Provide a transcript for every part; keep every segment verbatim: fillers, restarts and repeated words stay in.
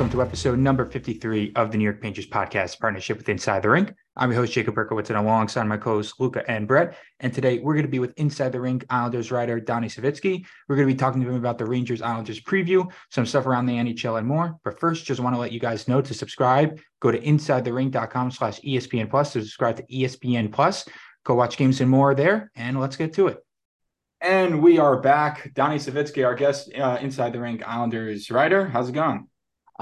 welcome to episode number fifty-three of the New York Rangers podcast partnership with Inside the Rink. I'm your host, Jacob Berkowitz, and alongside my co-hosts, Luca and Brett. And today we're going to be with Inside the Rink Islanders writer, Donnie Savitsky. We're going to be talking to him about the Rangers Islanders preview, some stuff around the N H L and more. But first, just want to let you guys know to subscribe. Go to insidetherink.com slash ESPN Plus to subscribe to E S P N Plus. Go watch games and more there, and let's get to it. And we are back. Donnie Savitsky, our guest, uh, Inside the Rink Islanders writer. How's it going?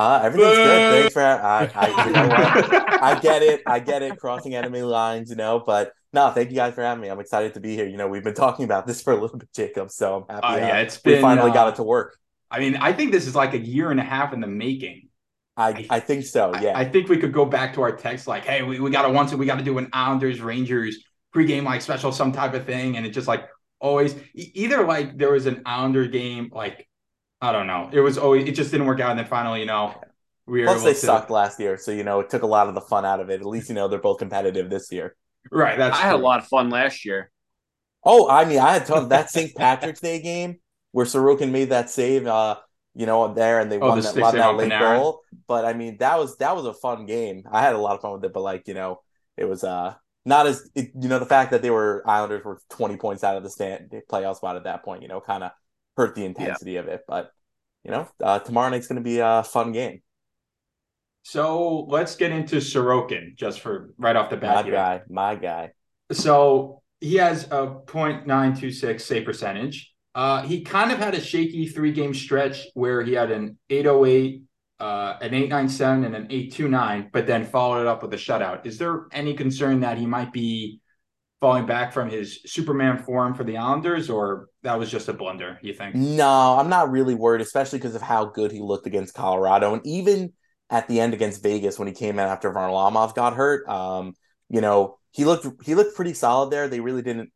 Uh, everything's good. Thanks for I, I, you know what? I get it. I get it. Crossing enemy lines, you know. But no, thank you guys for having me. I'm excited to be here. You know, we've been talking about this for a little bit, Jacob. So I'm happy. Uh, yeah, it's been, we finally uh, got it to work. I mean, I think this is like a year and a half in the making. I, I, I think so. Yeah, I, I think we could go back to our text like, hey, we we got to once we got to do an Islanders Rangers pregame like special, some type of thing, and it just like. Always either like there was an Islander game, like I don't know. It was always it just didn't work out, and then finally, you know, we plus were they to... sucked last year, so you know it took a lot of the fun out of it. At least you know they're both competitive this year, right? That's I true. Had a lot of fun last year. Oh, I mean, I had ton- that Saint Patrick's Day game where Sorokin made that save, uh, you know, there and they oh, won the that, won that late Panarin. Goal. But I mean, that was that was a fun game. I had a lot of fun with it, but like you know, it was uh. Not as, you know, the fact that they were Islanders were twenty points out of the stand playoff spot at that point, you know, kind of hurt the intensity yeah. of it. But, you know, uh, tomorrow night's going to be a fun game. So let's get into Sorokin just for right off the bat. My here. guy, my guy. So he has a point nine two six save percentage. Uh, he kind of had a shaky three game stretch where he had an eight oh eight. Uh, an eight nine seven and an eight two nine, but then followed it up with a shutout. Is there any concern that he might be falling back from his Superman form for the Islanders, or that was just a blunder, you think? No, I'm not really worried, especially because of how good he looked against Colorado. And even at the end against Vegas when he came in after Varlamov got hurt, um, you know, he looked he looked pretty solid there. They really didn't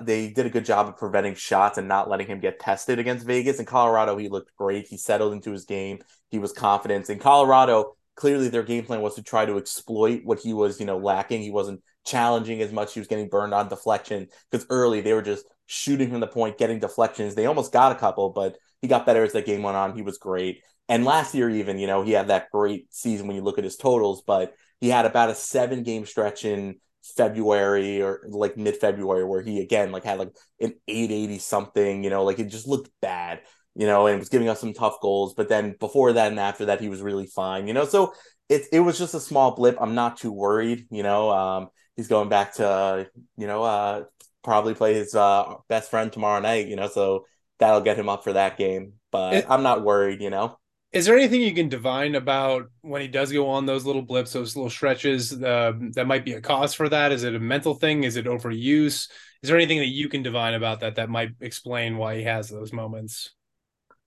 they did a good job of preventing shots and not letting him get tested against Vegas. In Colorado, he looked great. He settled into his game. He was confident. In Colorado, clearly their game plan was to try to exploit what he was, you know, lacking. He wasn't challenging as much. He was getting burned on deflection because early they were just shooting from the point, getting deflections. They almost got a couple, but he got better as the game went on. He was great. And last year even, you know, he had that great season when you look at his totals, but he had about a seven-game stretch in February or like mid-February where he again like had like an eight eighty something, you know, like it just looked bad, you know, and was giving up some tough goals. But then before that and after that he was really fine, you know, so it, it was just a small blip. I'm not too worried, you know. Um he's going back to, you know, uh probably play his uh best friend tomorrow night, you know, so that'll get him up for that game. But it, I'm not worried, you know. Is there anything you can divine about when he does go on those little blips, those little stretches, uh, that might be a cause for that? Is it a mental thing? Is it overuse? Is there anything that you can divine about that that might explain why he has those moments?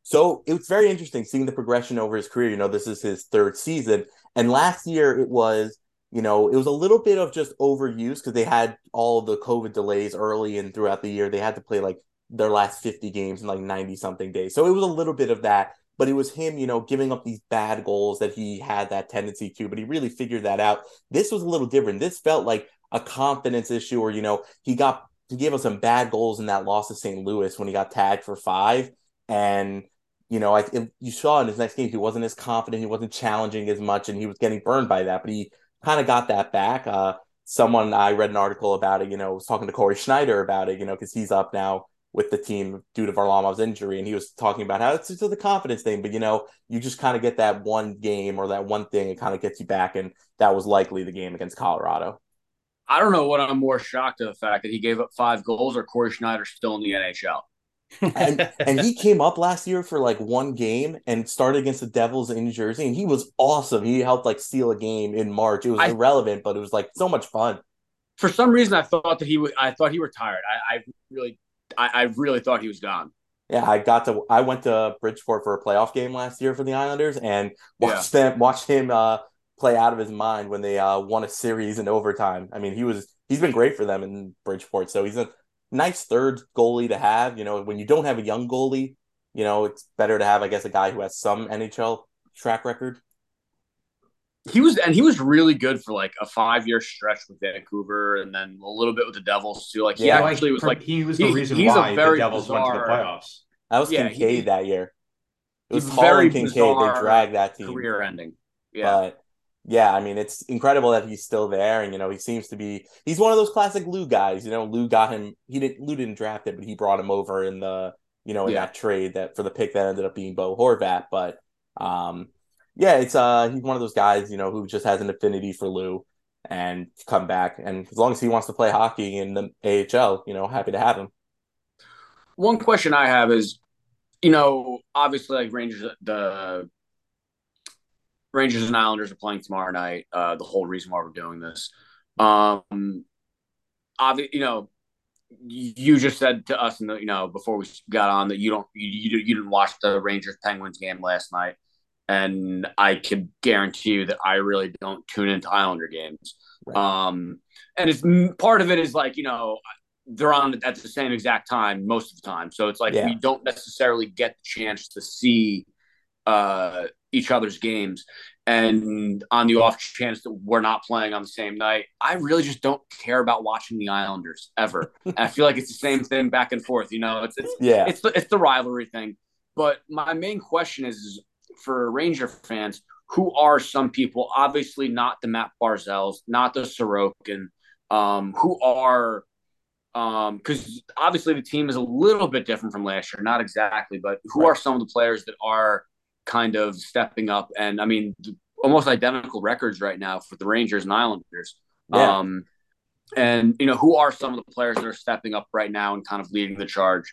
So it's very interesting seeing the progression over his career. You know, this is his third season. And last year it was, you know, it was a little bit of just overuse because they had all the COVID delays early and throughout the year. They had to play like their last fifty games in like ninety something days. So it was a little bit of that. But it was him, you know, giving up these bad goals that he had that tendency to, but he really figured that out. This was a little different. This felt like a confidence issue or, you know, he got he gave us some bad goals in that loss to Saint Louis when he got tagged for five. And, you know, I, it, you saw in his next game, he wasn't as confident. He wasn't challenging as much and he was getting burned by that, but he kind of got that back. Uh, someone, I read an article about it, you know, was talking to Corey Schneider about it, you know, because he's up now with the team due to Varlamov's injury. And he was talking about how it's just the confidence thing, but you know, you just kind of get that one game or that one thing. It kind of gets you back. And that was likely the game against Colorado. I don't know what I'm more shocked of the fact that he gave up five goals or Corey Schneider's still in the N H L. and, and he came up last year for like one game and started against the Devils in New Jersey. And he was awesome. He helped like steal a game in March. It was I, irrelevant, but it was like so much fun. For some reason, I thought that he would, I thought he retired. I, I really, I, I really thought he was gone. Yeah, I got to. I went to Bridgeport for a playoff game last year for the Islanders, and watched yeah. them, watched him uh, play out of his mind when they uh, won a series in overtime. I mean, he was he's been great for them in Bridgeport. So he's a nice third goalie to have. You know, when you don't have a young goalie, you know, it's better to have, I guess, a guy who has some N H L track record. He was, and he was really good for like a five-year stretch with Vancouver, and then a little bit with the Devils too. Like he yeah, actually like, was like he was the he, reason why the Devils bizarre, went to the playoffs. That was yeah, Kincaid he, that year. It was very Kincaid. They dragged that team. Career ending. Yeah. But yeah, I mean, it's incredible that he's still there. And, you know, he seems to be, he's one of those classic Lou guys. You know, Lou got him, he didn't, Lou didn't draft it, but he brought him over in the, you know, in yeah. that trade that for the pick that ended up being Bo Horvat. But um, yeah, it's, uh, he's one of those guys, you know, who just has an affinity for Lou and come back. And as long as he wants to play hockey in the A H L, you know, happy to have him. One question I have is, you know, obviously, like Rangers, the Rangers and Islanders are playing tomorrow night. Uh, the whole reason why we're doing this, um, obvi- you know, you just said to us, in the, you know, before we got on that you don't, you, you, you didn't watch the Rangers Penguins game last night, and I could guarantee you that I really don't tune into Islander games. Right. Um, and it's part of it is like, you know, they're on at the same exact time most of the time. So it's like yeah. we don't necessarily get the chance to see uh, each other's games. And on the off chance that we're not playing on the same night, I really just don't care about watching the Islanders ever. I feel like it's the same thing back and forth. You know, it's it's yeah. it's, the, it's the rivalry thing. But my main question is, is for Ranger fans, who are some people, obviously not the Matt Barzals, not the Sorokin, um, who are – Um, because obviously the team is a little bit different from last year, not exactly, but who right. are some of the players that are kind of stepping up? And I mean, almost identical records right now for the Rangers and Islanders. Yeah. Um, and you know, who are some of the players that are stepping up right now and kind of leading the charge,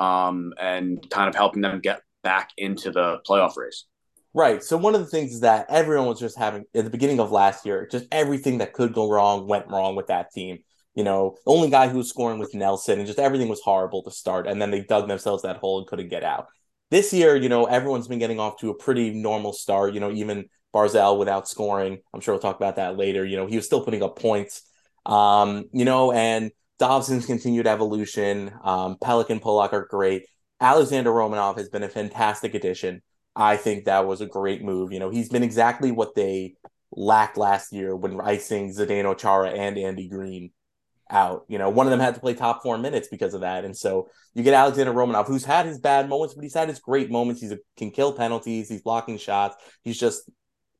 um, and kind of helping them get back into the playoff race? Right. So one of the things is that everyone was just having at the beginning of last year, just everything that could go wrong went wrong with that team. You know, the only guy who was scoring was Nelson, and just everything was horrible to start. And then they dug themselves that hole and couldn't get out. This year, you know, everyone's been getting off to a pretty normal start. You know, even Barzal without scoring. I'm sure we'll talk about that later. You know, he was still putting up points. Um, you know, and Dobson's continued evolution. Um, Pelech and Pulock are great. Alexander Romanov has been a fantastic addition. I think that was a great move. You know, he's been exactly what they lacked last year when icing Zdeno Chara and Andy Green out. You know, one of them had to play top four minutes because of that. And so you get Alexander Romanov, who's had his bad moments, but he's had his great moments. He can kill penalties. He's blocking shots. He's just,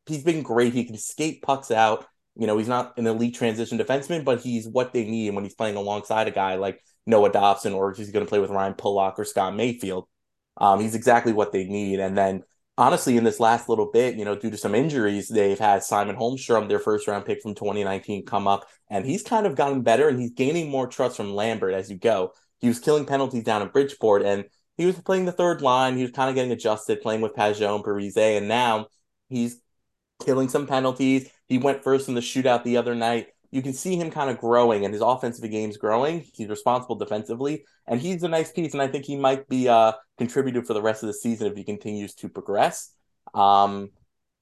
he's been great. He can skate pucks out. You know, he's not an elite transition defenseman, but he's what they need when he's playing alongside a guy like Noah Dobson, or if he's going to play with Ryan Pulock or Scott Mayfield. Um, he's exactly what they need. And then honestly, in this last little bit, you know, due to some injuries, they've had Simon Holmstrom, their first-round pick from twenty nineteen, come up, and he's kind of gotten better, and he's gaining more trust from Lambert as you go. He was killing penalties down in Bridgeport, and he was playing the third line. He was kind of getting adjusted, playing with Pajot and Parise, and now he's killing some penalties. He went first in the shootout the other night. You can see him kind of growing, and his offensive game's growing. He's responsible defensively, and he's a nice piece, and I think he might be a contributor for the rest of the season if he continues to progress. Um,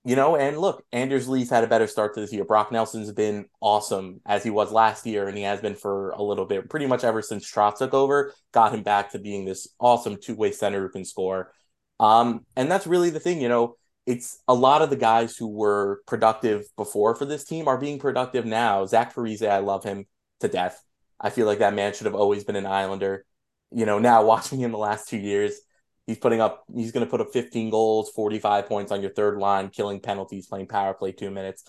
you know, and look, Anders Lee's had a better start to this year. Brock Nelson's been awesome, as he was last year, and he has been for a little bit, pretty much ever since Trotz took over, got him back to being this awesome two-way center who can score. Um, and that's really the thing, you know. It's a lot of the guys who were productive before for this team are being productive now. Zach Parise, I love him to death. I feel like that man should have always been an Islander. You know, now watching him the last two years, he's putting up, he's going to put up fifteen goals, forty-five points on your third line, killing penalties, playing power play two minutes.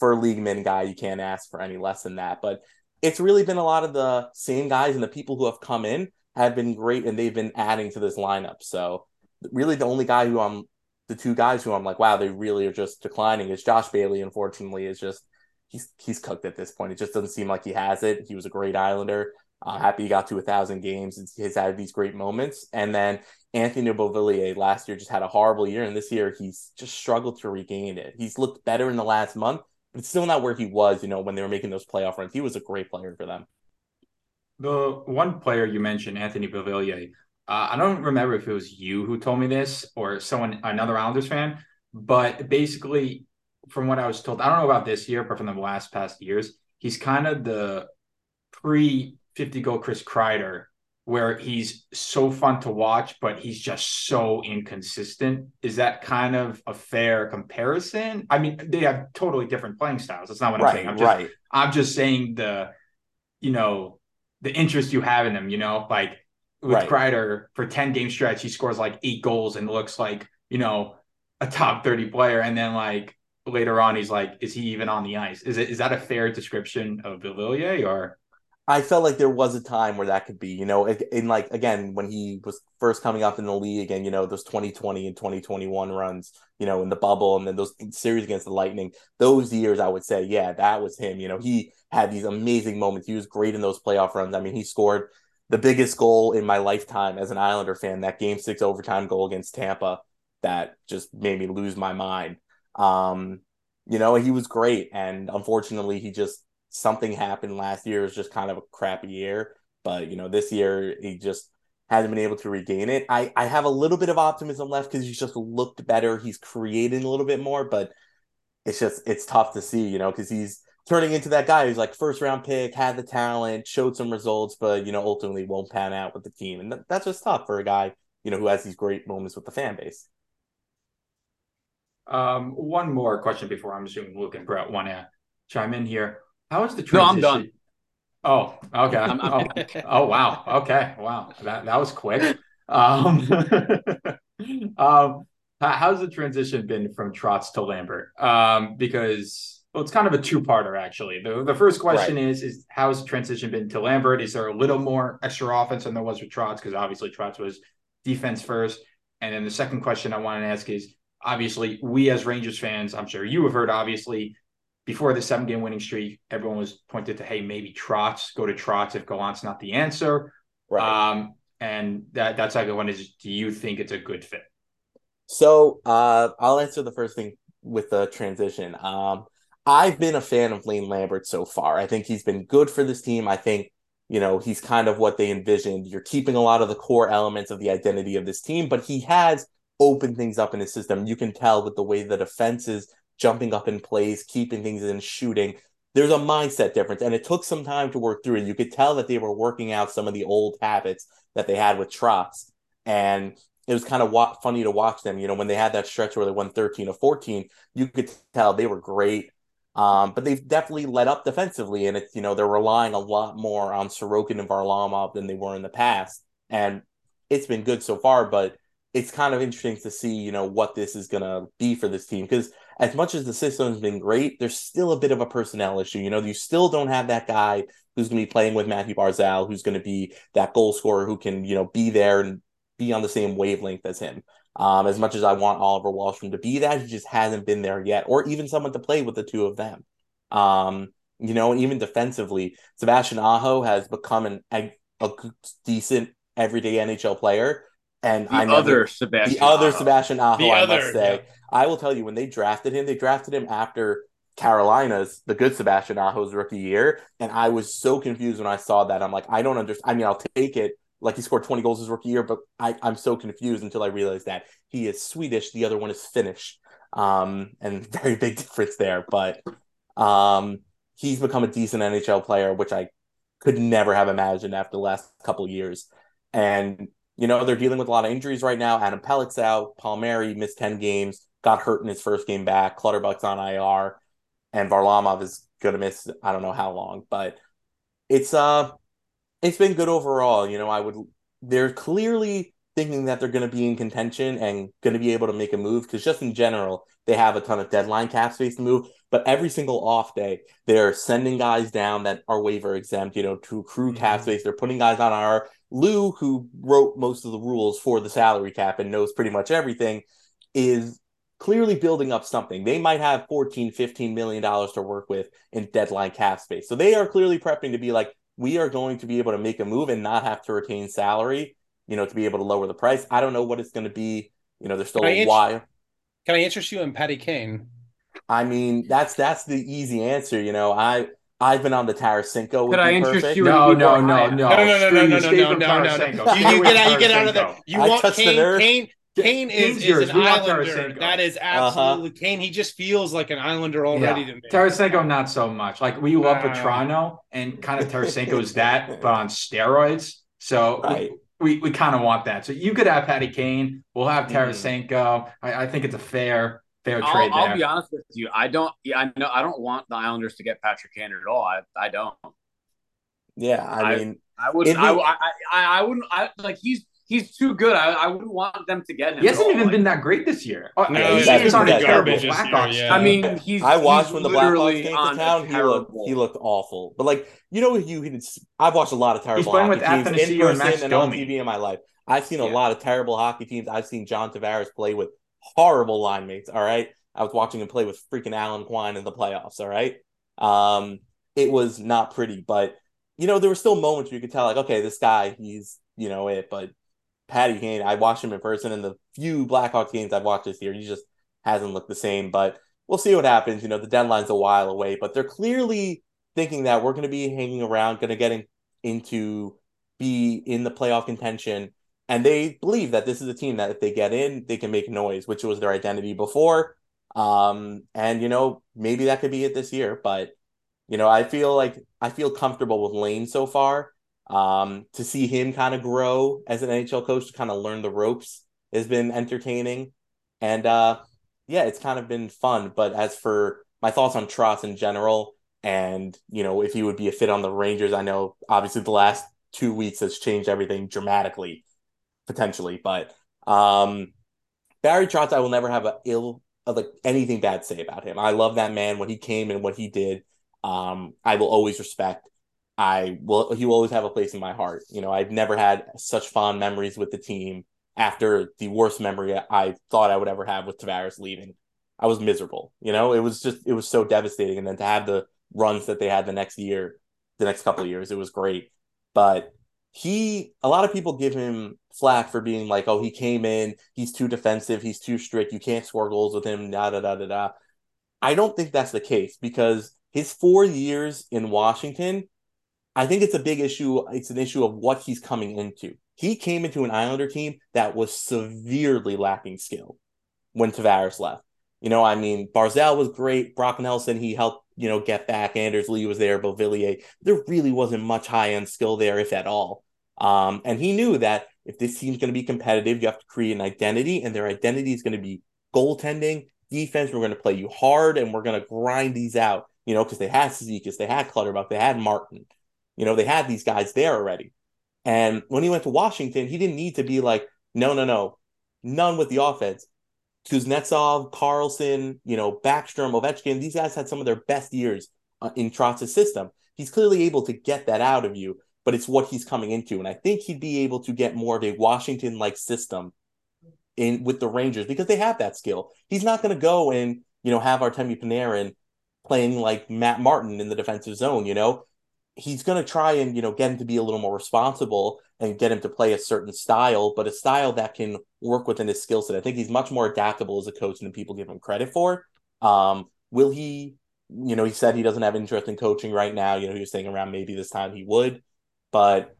For a leagueman guy, you can't ask for any less than that. But it's really been a lot of the same guys, and the people who have come in have been great, and they've been adding to this lineup. So really the only guy who I'm, the two guys who I'm like, wow, they really are just declining is Josh Bailey. Unfortunately, is just he's he's cooked at this point. It just doesn't seem like he has it. He was a great Islander. Uh, happy he got to a thousand games. It's, he's had these great moments. And then Anthony Beauvillier last year just had a horrible year, and this year he's just struggled to regain it. He's looked better in the last month, but it's still not where he was. You know, when they were making those playoff runs, he was a great player for them. The one player you mentioned, Anthony Beauvillier. Uh, I don't remember if it was you who told me this or someone, another Islanders fan, but basically from what I was told, I don't know about this year, but from the last past years, he's kind of the pre fifty goal Chris Kreider, where he's so fun to watch, but he's just so inconsistent. Is that kind of a fair comparison? I mean, they have totally different playing styles. That's not what right, I'm saying. I'm just, right. I'm just saying the, you know, the interest you have in them, you know, like, with right. Kreider for ten game stretch, he scores like eight goals and looks like you know, a top thirty player. And then like later on, he's like, is he even on the ice? Is it, is that a fair description of Beauvillier? Or I felt like there was a time where that could be, you know, in like, again, when he was first coming up in the league and, you know, those twenty twenty and twenty twenty-one runs, you know, in the bubble and then those series against the Lightning, those years I would say, yeah, that was him. You know, he had these amazing moments. He was great in those playoff runs. I mean, he scored the biggest goal in my lifetime as an Islander fan, that game six overtime goal against Tampa that just made me lose my mind. Um, you know, he was great. And unfortunately, he just, something happened last year. It was just kind of a crappy year, but you know, this year he just hasn't been able to regain it. I, I have a little bit of optimism left because he's just looked better. He's created a little bit more, but it's just, it's tough to see, you know, because he's turning into that guy who's like first round pick, had the talent, showed some results, but you know, ultimately won't pan out with the team. And th- that's just tough for a guy, you know, who has these great moments with the fan base. Um, one more question before I'm assuming Luke and Brett want to chime in here. How is the transition? No, I'm done. Oh, okay. I'm, I'm, oh, oh, wow. Okay. Wow. That that was quick. Um, um, how's the transition been from Trotz to Lambert? Um, because well, it's kind of a two-parter, actually. The the first question right. is, is how's the transition been to Lambert? Is there a little more extra offense than there was with Trotz? Because obviously Trotz was defense first. And then the second question I wanted to ask is, obviously, we as Rangers fans, I'm sure you have heard, obviously, before the seven-game winning streak, everyone was pointed to, hey, maybe Trotz, go to Trotz if Gallant's not the answer. Right. Um, and that that second one is, do you think it's a good fit? So uh, I'll answer the first thing with the transition. Um, I've been a fan of Lane Lambert so far. I think he's been good for this team. I think, you know, he's kind of what they envisioned. You're keeping a lot of the core elements of the identity of this team, but he has opened things up in his system. You can tell with the way the defense is jumping up in plays, keeping things in, shooting. There's a mindset difference, and it took some time to work through it. You could tell that they were working out some of the old habits that they had with Trotz, and it was kind of wa- funny to watch them. You know, when they had that stretch where they won thirteen or fourteen, you could tell they were great, um, but they've definitely let up defensively, and it's, you know, they're relying a lot more on Sorokin and Varlamov than they were in the past, and it's been good so far, but it's kind of interesting to see, you know, what this is going to be for this team, because as much as the system's been great, there's still a bit of a personnel issue. You know, you still don't have that guy who's going to be playing with Matthew Barzal, who's going to be that goal scorer who can, you know, be there and be on the same wavelength as him. Um, as much as I want Oliver Wahlstrom to be that, he just hasn't been there yet, or even someone to play with the two of them. Um, you know, and even defensively, Sebastian Aho has become an, a, a decent everyday N H L player. And the I never, other Sebastian the other Aho. Sebastian Aho, the I other, must say. Yeah. I will tell you, when they drafted him, they drafted him after Carolina's, the good Sebastian Aho's rookie year, and I was so confused when I saw that. I'm like, I don't understand. I mean, I'll take it. Like, he scored twenty goals his rookie year, but I, I'm so confused until I realized that he is Swedish. The other one is Finnish, um, and very big difference there. But um, he's become a decent N H L player, which I could never have imagined after the last couple years. And you know, they're dealing with a lot of injuries right now. Adam Pelech's out. Palmieri missed ten games, got hurt in his first game back. Clutterbuck's on I R. And Varlamov is going to miss I don't know how long. But it's uh, it's been good overall. You know, I would they're clearly thinking that they're going to be in contention and going to be able to make a move, because just in general, they have a ton of deadline cap space to move. But every single off day, they're sending guys down that are waiver exempt, you know, to accrue cap space. They're putting guys on I R. Lou, who wrote most of the rules for the salary cap and knows pretty much everything, is clearly building up something. They might have fourteen, fifteen million dollars to work with in deadline cap space. So they are clearly prepping to be like, we are going to be able to make a move and not have to retain salary, you know, to be able to lower the price. I don't know what it's going to be. You know, there's still a while. Can I interest you in Patty Kane? I mean, that's that's the easy answer. You know, I... I've been on the Tarasenko. Could I interest you? No, no, no, no, no, no, no, no, no, no. You get out. You get out of there. You want Kane? Kane? Kane is an Islander. That is absolutely Kane. He just feels like an Islander already to me. Tarasenko, not so much. Like, we love Petrano, and kind of Tarasenko's that, but on steroids. So we we kind of want that. So you could have Patty Kane. We'll have Tarasenko. I think it's a fair. I'll, I'll be honest with you. I don't. Yeah, I know. I don't want the Islanders to get Patrick Kane at all. I. I don't. Yeah, I mean, I, I would. I, I. I. I wouldn't. I like. He's he's too good. I, I wouldn't want them to get him. He hasn't even like, been that great this year. No, he's he's on a terrible Blackhawks. Yeah. I mean, he's I watched he's when the Blackhawks came to town. He looked, he looked awful. But like, you know, you can. I've watched a lot of terrible. He's playing with Anthony in person and on T V in my life. I've seen a yeah. lot of terrible hockey teams. I've seen John Tavares play with horrible line mates. All right, I was watching him play with freaking Alan Quine in the playoffs. All right, um, it was not pretty, but you know there were still moments where you could tell, like, okay, this guy, he's you know it. But Patty Kane, I watched him in person, and the few Blackhawks games I've watched this year, he just hasn't looked the same. But we'll see what happens. You know, the deadline's a while away, but they're clearly thinking that we're going to be hanging around, going to get in, into be in the playoff contention. And they believe that this is a team that if they get in, they can make noise, which was their identity before. Um, and, you know, maybe that could be it this year. But, you know, I feel like I feel comfortable with Lane so far. Um, to see him kind of grow as an N H L coach, to kind of learn the ropes, has been entertaining. And, uh, yeah, it's kind of been fun. But as for my thoughts on Trotz in general and, you know, if he would be a fit on the Rangers, I know obviously the last two weeks has changed everything dramatically. Potentially, but um, Barry Trotz, I will never have a ill, a, like anything bad to say about him. I love that man, what he came and what he did. Um, I will always respect. I will. He will always have a place in my heart. You know, I've never had such fond memories with the team after the worst memory I thought I would ever have with Tavares leaving. I was miserable. You know, it was just it was so devastating. And then to have the runs that they had the next year, the next couple of years, it was great. But he, a lot of people give him flack for being like, oh, he came in, he's too defensive, he's too strict, you can't score goals with him, da da da da da. I don't think that's the case, because his four years in Washington, I think it's a big issue. It's an issue of what he's coming into. He came into an Islander team that was severely lacking skill when Tavares left. You know, I mean, Barzal was great, Brock Nelson, he helped, you know, get back. Anders Lee was there, Beauvillier. There really wasn't much high-end skill there, if at all. Um, and he knew that if this team's going to be competitive, you have to create an identity, and their identity is going to be goaltending, defense. We're going to play you hard, and we're going to grind these out, you know, because they had Cizikas, they had Clutterbuck, they had Martin. You know, they had these guys there already. And when he went to Washington, he didn't need to be like, no, no, no, none with the offense. Kuznetsov, Carlson, you know, Backstrom, Ovechkin, these guys had some of their best years uh, in Trotz's system. He's clearly able to get that out of you, but it's what he's coming into. And I think he'd be able to get more of a Washington-like system in with the Rangers because they have that skill. He's not going to go and, you know, have Artemi Panarin playing like Matt Martin in the defensive zone, you know. He's going to try and, you know, get him to be a little more responsible and get him to play a certain style, but a style that can work within his skill set. I think he's much more adaptable as a coach than people give him credit for. Um, will he, you know, he said he doesn't have interest in coaching right now. You know, he was saying around maybe this time he would. But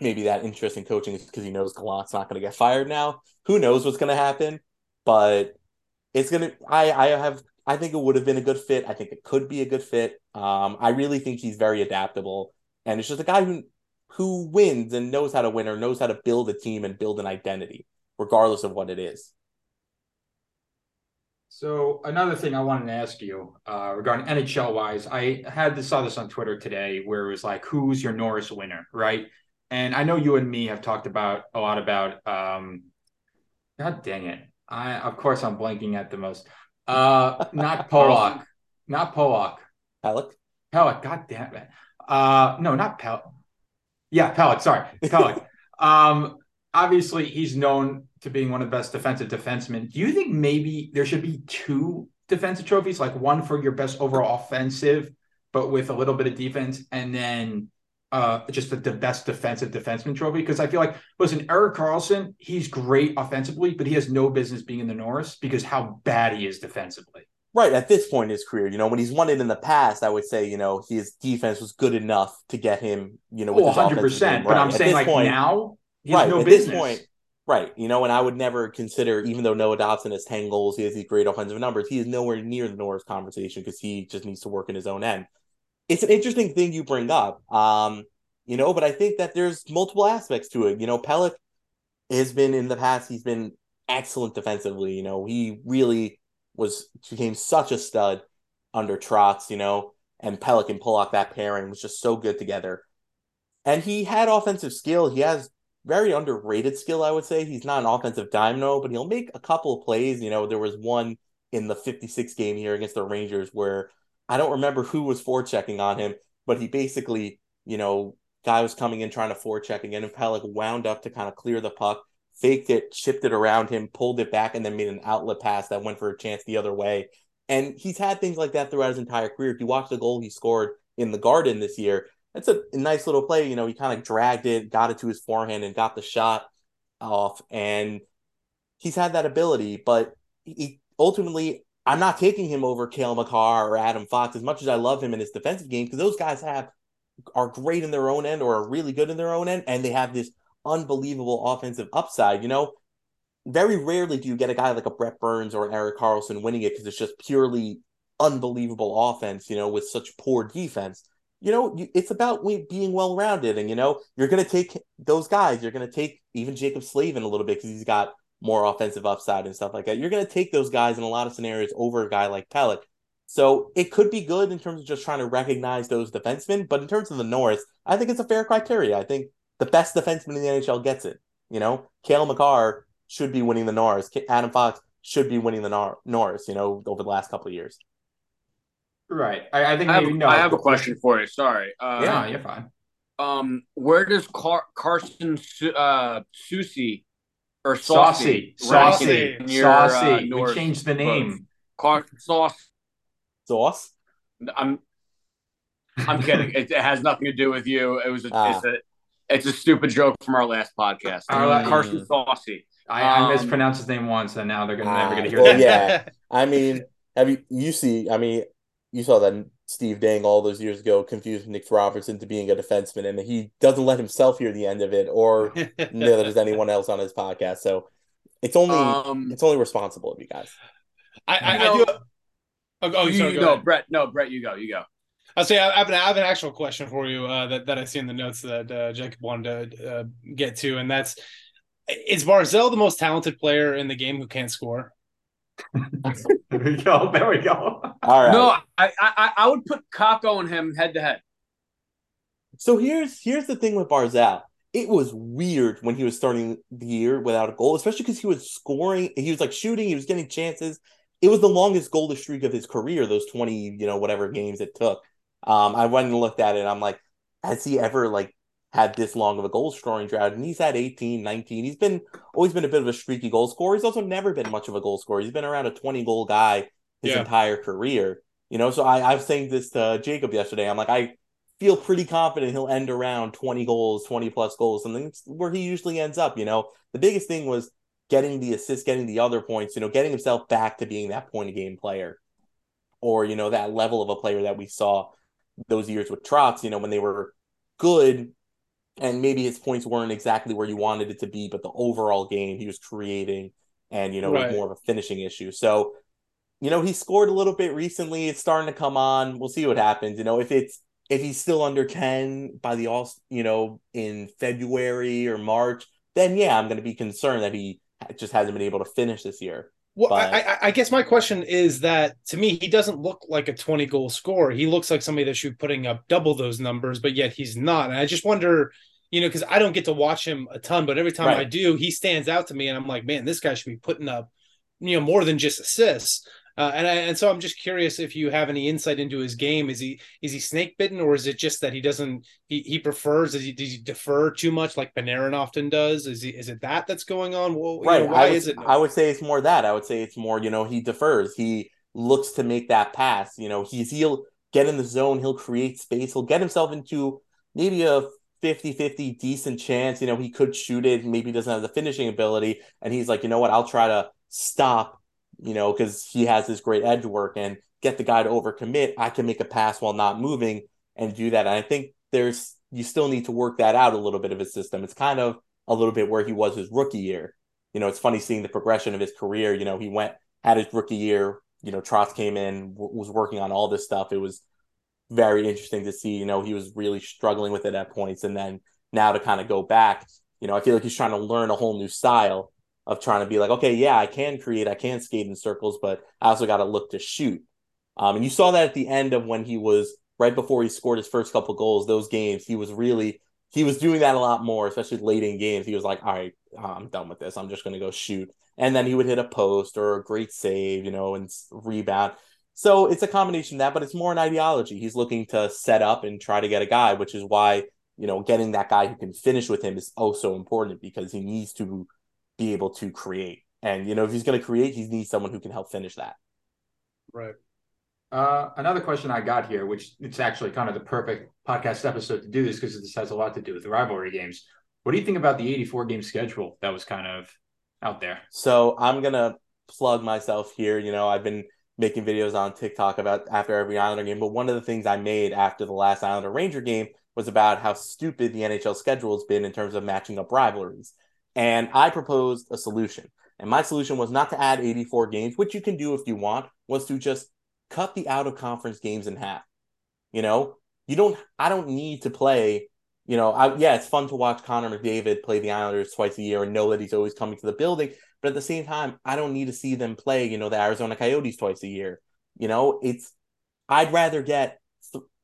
maybe that interest in coaching is because he knows Galant's not going to get fired now. Who knows what's going to happen? But it's going to – I I have – I think it would have been a good fit. I think it could be a good fit. Um, I really think he's very adaptable. And it's just a guy who who wins and knows how to win, or knows how to build a team and build an identity, regardless of what it is. So another thing I wanted to ask you uh, regarding N H L-wise, I had this, saw this on Twitter today where it was like, who's your Norris winner, right? And I know you and me have talked about a lot about, um, God dang it. I, of course, I'm blanking at the most. Uh, not Pulock. Not Pulock. Pelech? Pelech, God damn it. Uh, no, not Pelech. Yeah, Pelech, sorry. Pelech. um, obviously, he's known to being one of the best defensive defensemen. Do you think maybe there should be two defensive trophies, like one for your best overall offensive, but with a little bit of defense, and then uh, just the, the best defensive defenseman trophy? Because I feel like, listen, Erik Karlsson, he's great offensively, but he has no business being in the Norris because how bad he is defensively. Right, at this point in his career, you know, when he's won it in the past, I would say, you know, his defense was good enough to get him, you know, with oh, one hundred percent, his offensive game. But right. I'm saying like point, now, he has right, no at business. This point, right, you know, and I would never consider, even though Noah Dobson has ten goals, he has these great offensive numbers, he is nowhere near the Norris conversation because he just needs to work in his own end. It's an interesting thing you bring up, um, you know, but I think that there's multiple aspects to it. You know, Pelech has been in the past, he's been excellent defensively. You know, he really was became such a stud under Trotz, you know, and Pelech and Pulock, that pairing was just so good together. And he had offensive skill. He has very underrated skill, I would say. He's not an offensive dynamo, but he'll make a couple of plays. You know, there was one in the fifty-six game here against the Rangers where I don't remember who was forechecking on him, but he basically, you know, guy was coming in trying to forecheck again, and Pelech wound up to kind of clear the puck, faked it, chipped it around him, pulled it back, and then made an outlet pass that went for a chance the other way. And he's had things like that throughout his entire career. If you watch the goal he scored in the Garden this year, that's a nice little play. You know, he kind of dragged it, got it to his forehand, and got the shot off. And he's had that ability, but he ultimately, I'm not taking him over Cale Makar or Adam Fox, as much as I love him in his defensive game, because those guys have are great in their own end or are really good in their own end, and they have this unbelievable offensive upside. You know, very rarely do you get a guy like a Brett Burns or Erik Karlsson winning it because it's just purely unbelievable offense, you know, with such poor defense. You know, it's about being well-rounded, and, you know, you're going to take those guys. You're going to take even Jacob Slavin a little bit because he's got more offensive upside and stuff like that. You're going to take those guys in a lot of scenarios over a guy like Pelech. So it could be good in terms of just trying to recognize those defensemen, but in terms of the Norris, I think it's a fair criteria. I think the best defenseman in the N H L gets it. You know, Cale Makar should be winning the Norris. Adam Fox should be winning the Nor- Norris, you know, over the last couple of years. Right. I, I think I have, maybe no. I have a question for you. Sorry. Uh, yeah, you're fine. Um, where does Car- Carson uh, Soucy or Saucy? Saucy. Saucy. Uh, we changed the name. Car- Sauce. Sauce? I'm I'm kidding. It, it has nothing to do with you. It was a, ah. it's, a, it's a stupid joke from our last podcast. Mm. Carson Soucy. I, um, I mispronounced his name once, and now they're gonna ah, never going to hear well, that. Yeah. I mean, have you, you see, I mean, you saw that Steve Dang all those years ago confused Nick Robertson to being a defenseman, and he doesn't let himself hear the end of it, or neither does anyone else on his podcast. So it's only um, it's only responsible of you guys. I, I, you know, I do. Oh, oh you, sorry, you go, no, Brett. No, Brett. You go. You go. I'll say I have an I have an actual question for you uh, that that I see in the notes that uh, Jacob wanted to uh, get to, and that's: is Barzal the most talented player in the game who can't score? There we go. There we go. All right. No, I I, I would put Kako on him head to head. So here's here's the thing with Barzal. It was weird when he was starting the year without a goal, especially because he was scoring. He was like shooting. He was getting chances. It was the longest goalless streak of his career. Those twenty, you know, whatever games it took. Um, I went and looked at it. And I'm like, has he ever like had this long of a goal scoring drought? And he's had eighteen, nineteen. He's been always been a bit of a streaky goal scorer. He's also never been much of a goal scorer. He's been around a twenty goal guy his yeah. entire career, you know. So I, I was saying this to Jacob yesterday. I'm like, I feel pretty confident he'll end around twenty goals, twenty plus goals, something where he usually ends up. You know, the biggest thing was getting the assists, getting the other points, you know, getting himself back to being that point of game player, or, you know, that level of a player that we saw those years with Trotz, you know, when they were good and maybe his points weren't exactly where you wanted it to be, but the overall game he was creating and, you know, right. was more of a finishing issue. So, you know, he scored a little bit recently. It's starting to come on. We'll see what happens. You know, if it's if he's still under ten by the all, you know, in February or March, then yeah, I'm going to be concerned that he just hasn't been able to finish this year. Well, but... I, I, I guess my question is that to me, he doesn't look like a twenty goal scorer. He looks like somebody that should be putting up double those numbers, but yet he's not. And I just wonder, you know, because I don't get to watch him a ton, but every time right. I do, he stands out to me, and I'm like, man, this guy should be putting up, you know, more than just assists. Uh, and I, and so I'm just curious if you have any insight into his game. Is he is he snake bitten, or is it just that he doesn't he, he prefers? Does he, does he defer too much like Panarin often does? Is he is it that that's going on? Well, right. You know, why would, is it? I would say it's more that. I would say it's more, you know, he defers. He looks to make that pass. You know, he's he'll get in the zone. He'll create space. He'll get himself into maybe a fifty-fifty decent chance. You know, he could shoot it. Maybe doesn't have the finishing ability, and he's like, you know what? I'll try to stop. You know, because he has this great edge work and get the guy to overcommit. I can make a pass while not moving and do that. And I think there's you still need to work that out a little bit of his system. It's kind of a little bit where he was his rookie year. You know, it's funny seeing the progression of his career. You know, he went had his rookie year. You know, Trotz came in, w- was working on all this stuff. It was very interesting to see. You know, he was really struggling with it at points, and then now to kind of go back. You know, I feel like he's trying to learn a whole new style. Of trying to be like, okay, yeah, I can create, I can skate in circles, but I also got to look to shoot. Um, and you saw that at the end of when he was, right before he scored his first couple goals, those games, he was really he was doing that a lot more, especially late in games. He was like, all right, I'm done with this. I'm just going to go shoot. And then he would hit a post or a great save, you know, and rebound. So it's a combination of that, but it's more an ideology. He's looking to set up and try to get a guy, which is why, you know, getting that guy who can finish with him is oh so important, because he needs to be able to create. And, you know, if he's going to create, he needs someone who can help finish that. Right. Uh, another question I got here, which it's actually kind of the perfect podcast episode to do this because this has a lot to do with the rivalry games. What do you think about the eighty-four game schedule that was kind of out there? So I'm going to plug myself here. You know, I've been making videos on TikTok about after every Islander game, but one of the things I made after the last Islander Ranger game was about how stupid the N H L schedule has been in terms of matching up rivalries. And I proposed a solution. And my solution was not to add eighty-four games, which you can do if you want, was to just cut the out-of-conference games in half. You know, you don't. I don't need to play, you know, I, yeah, it's fun to watch Connor McDavid play the Islanders twice a year and know that he's always coming to the building. But at the same time, I don't need to see them play, you know, the Arizona Coyotes twice a year. You know, it's, I'd rather get